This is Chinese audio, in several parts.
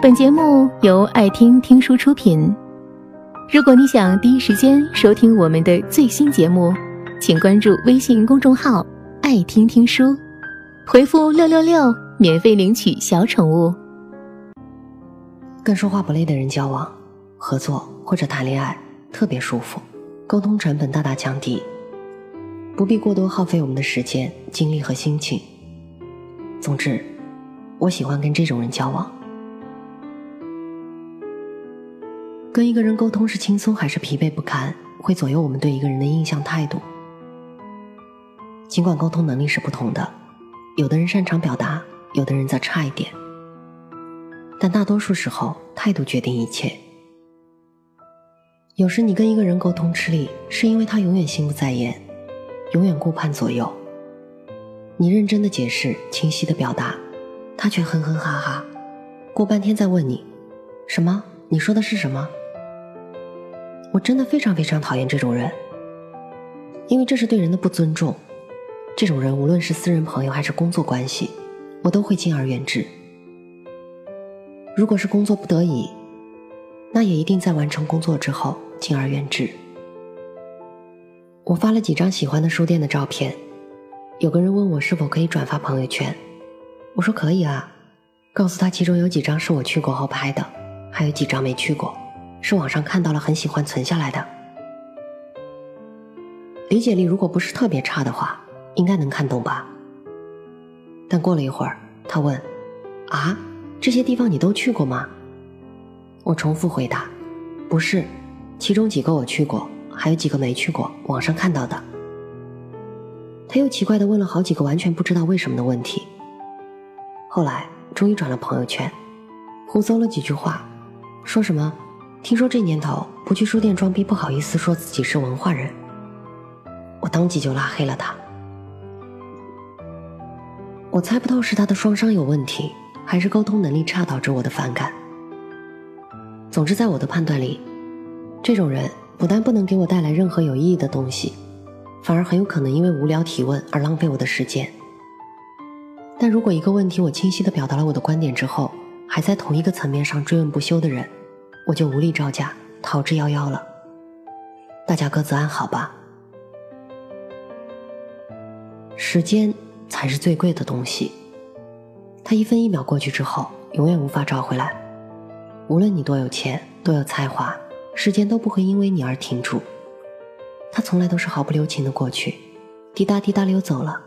本节目由爱听听书出品。如果你想第一时间收听我们的最新节目，请关注微信公众号“爱听听书”，回复666免费领取小宠物。跟说话不累的人交往、合作或者谈恋爱特别舒服，沟通成本大大降低，不必过多耗费我们的时间、精力和心情。总之，我喜欢跟这种人交往。跟一个人沟通是轻松还是疲惫不堪，会左右我们对一个人的印象态度。尽管沟通能力是不同的，有的人擅长表达，有的人则差一点，但大多数时候态度决定一切。有时你跟一个人沟通吃力，是因为他永远心不在焉，永远顾盼左右。你认真的解释，清晰的表达，他却哼哼哈哈，过半天再问你，什么？你说的是什么？我真的非常非常讨厌这种人，因为这是对人的不尊重。这种人无论是私人朋友还是工作关系，我都会敬而远之。如果是工作不得已，那也一定在完成工作之后敬而远之。我发了几张喜欢的书店的照片，有个人问我是否可以转发朋友圈，我说可以啊，告诉他其中有几张是我去过后拍的，还有几张没去过，是网上看到了很喜欢存下来的。理解力如果不是特别差的话，应该能看懂吧。但过了一会儿，他问，啊，这些地方你都去过吗？我重复回答，不是，其中几个我去过，还有几个没去过，网上看到的。他又奇怪地问了好几个完全不知道为什么的问题，后来终于转了朋友圈，胡诌了几句话，说什么听说这年头不去书店装逼不好意思说自己是文化人。我当即就拉黑了他。我猜不透是他的双商有问题，还是沟通能力差导致我的反感。总之在我的判断里，这种人不但不能给我带来任何有意义的东西，反而很有可能因为无聊提问而浪费我的时间。但如果一个问题我清晰地表达了我的观点之后，还在同一个层面上追问不休的人，我就无力招架，逃之夭夭了。大家各自安好吧。时间才是最贵的东西，它一分一秒过去之后，永远无法找回来。无论你多有钱，多有才华，时间都不会因为你而停住，它从来都是毫不留情的过去，滴答滴答溜走了。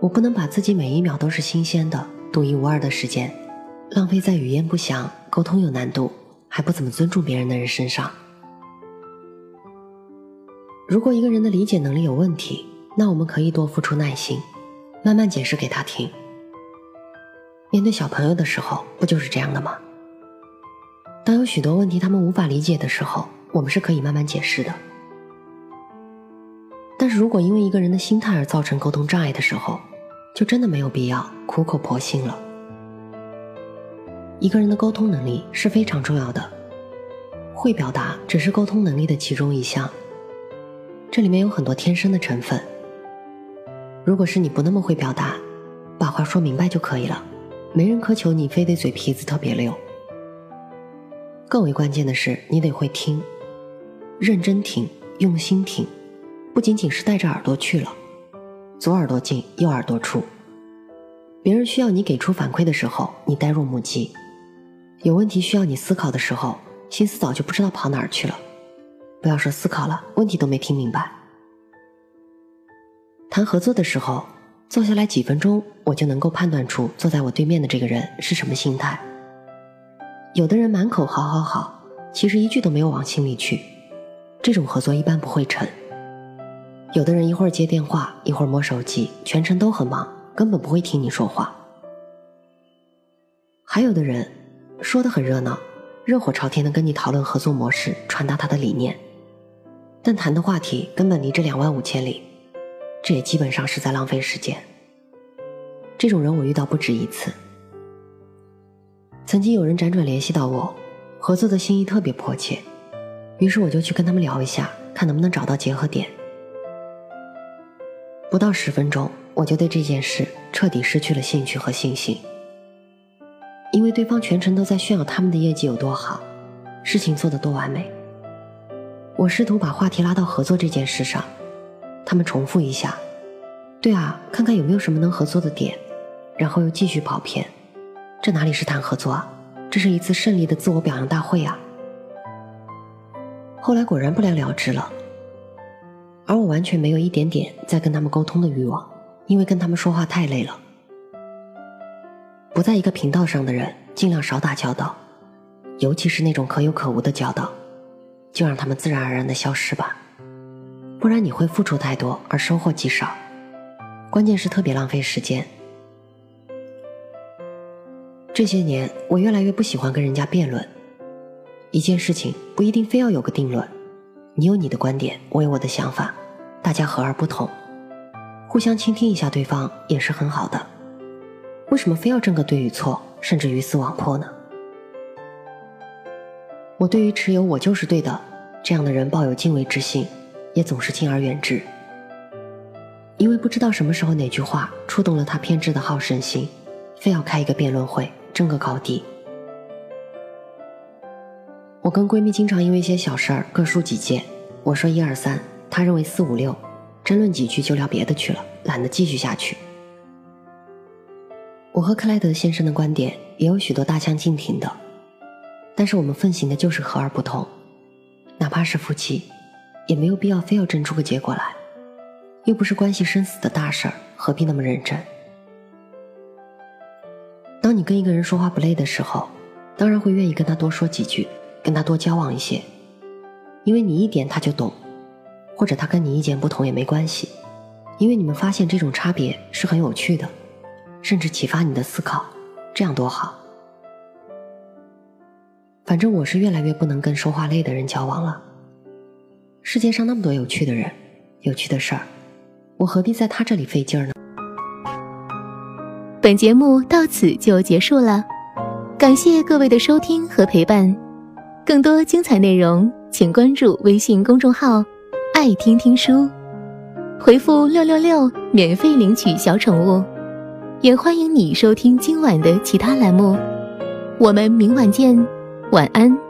我不能把自己每一秒都是新鲜的、独一无二的时间浪费在语言不详、沟通有难度、还不怎么尊重别人的人身上。如果一个人的理解能力有问题，那我们可以多付出耐心，慢慢解释给他听。面对小朋友的时候不就是这样的吗？当有许多问题他们无法理解的时候，我们是可以慢慢解释的。但是如果因为一个人的心态而造成沟通障碍的时候，就真的没有必要苦口婆心了。一个人的沟通能力是非常重要的，会表达只是沟通能力的其中一项，这里面有很多天生的成分。如果是你不那么会表达，把话说明白就可以了，没人苛求你非得嘴皮子特别溜。更为关键的是，你得会听，认真听，用心听，不仅仅是带着耳朵去了，左耳朵进，右耳朵出。别人需要你给出反馈的时候，你呆若木鸡；有问题需要你思考的时候，心思早就不知道跑哪儿去了。不要说思考了，问题都没听明白。谈合作的时候，坐下来几分钟，我就能够判断出坐在我对面的这个人是什么心态。有的人满口好好好，其实一句都没有往心里去，这种合作一般不会成。有的人一会儿接电话，一会儿摸手机，全程都很忙，根本不会听你说话。还有的人说得很热闹，热火朝天地跟你讨论合作模式，传达他的理念，但谈的话题根本离这25000里，这也基本上是在浪费时间。这种人我遇到不止一次。曾经有人辗转联系到我，合作的心意特别迫切，于是我就去跟他们聊一下，看能不能找到结合点。不到10分钟，我就对这件事彻底失去了兴趣和信心。因为对方全程都在炫耀他们的业绩有多好，事情做得多完美。我试图把话题拉到合作这件事上，他们重复一下，对啊，看看有没有什么能合作的点，然后又继续跑偏。这哪里是谈合作啊，这是一次胜利的自我表扬大会啊。后来果然不了了之了，而我完全没有一点点在跟他们沟通的欲望，因为跟他们说话太累了。不在一个频道上的人，尽量少打交道，尤其是那种可有可无的交道，就让他们自然而然地消失吧，不然你会付出太多而收获极少，关键是特别浪费时间。这些年我越来越不喜欢跟人家辩论，一件事情不一定非要有个定论，你有你的观点，我有我的想法，大家和而不同，互相倾听一下对方也是很好的，为什么非要争个对与错，甚至鱼死网破呢？我对于持有我就是对的这样的人抱有敬畏之心，也总是敬而远之，因为不知道什么时候哪句话触动了他偏执的好胜心，非要开一个辩论会争个高低。我跟闺蜜经常因为一些小事儿各抒己见，我说1、2、3，她认为4、5、6，争论几句就聊别的去了，懒得继续下去。我和克莱德先生的观点也有许多大相径庭的，但是我们奉行的就是和而不同，哪怕是夫妻也没有必要非要争出个结果来，又不是关系生死的大事儿，何必那么认真。当你跟一个人说话不累的时候，当然会愿意跟他多说几句，跟他多交往一些，因为你一点他就懂，或者他跟你意见不同也没关系，因为你们发现这种差别是很有趣的，甚至启发你的思考，这样多好。反正我是越来越不能跟说话累的人交往了，世界上那么多有趣的人，有趣的事儿，我何必在他这里费劲儿呢？本节目到此就结束了，感谢各位的收听和陪伴，更多精彩内容请关注微信公众号爱听听书，回复666免费领取小宠物，也欢迎你收听今晚的其他栏目，我们明晚见，晚安。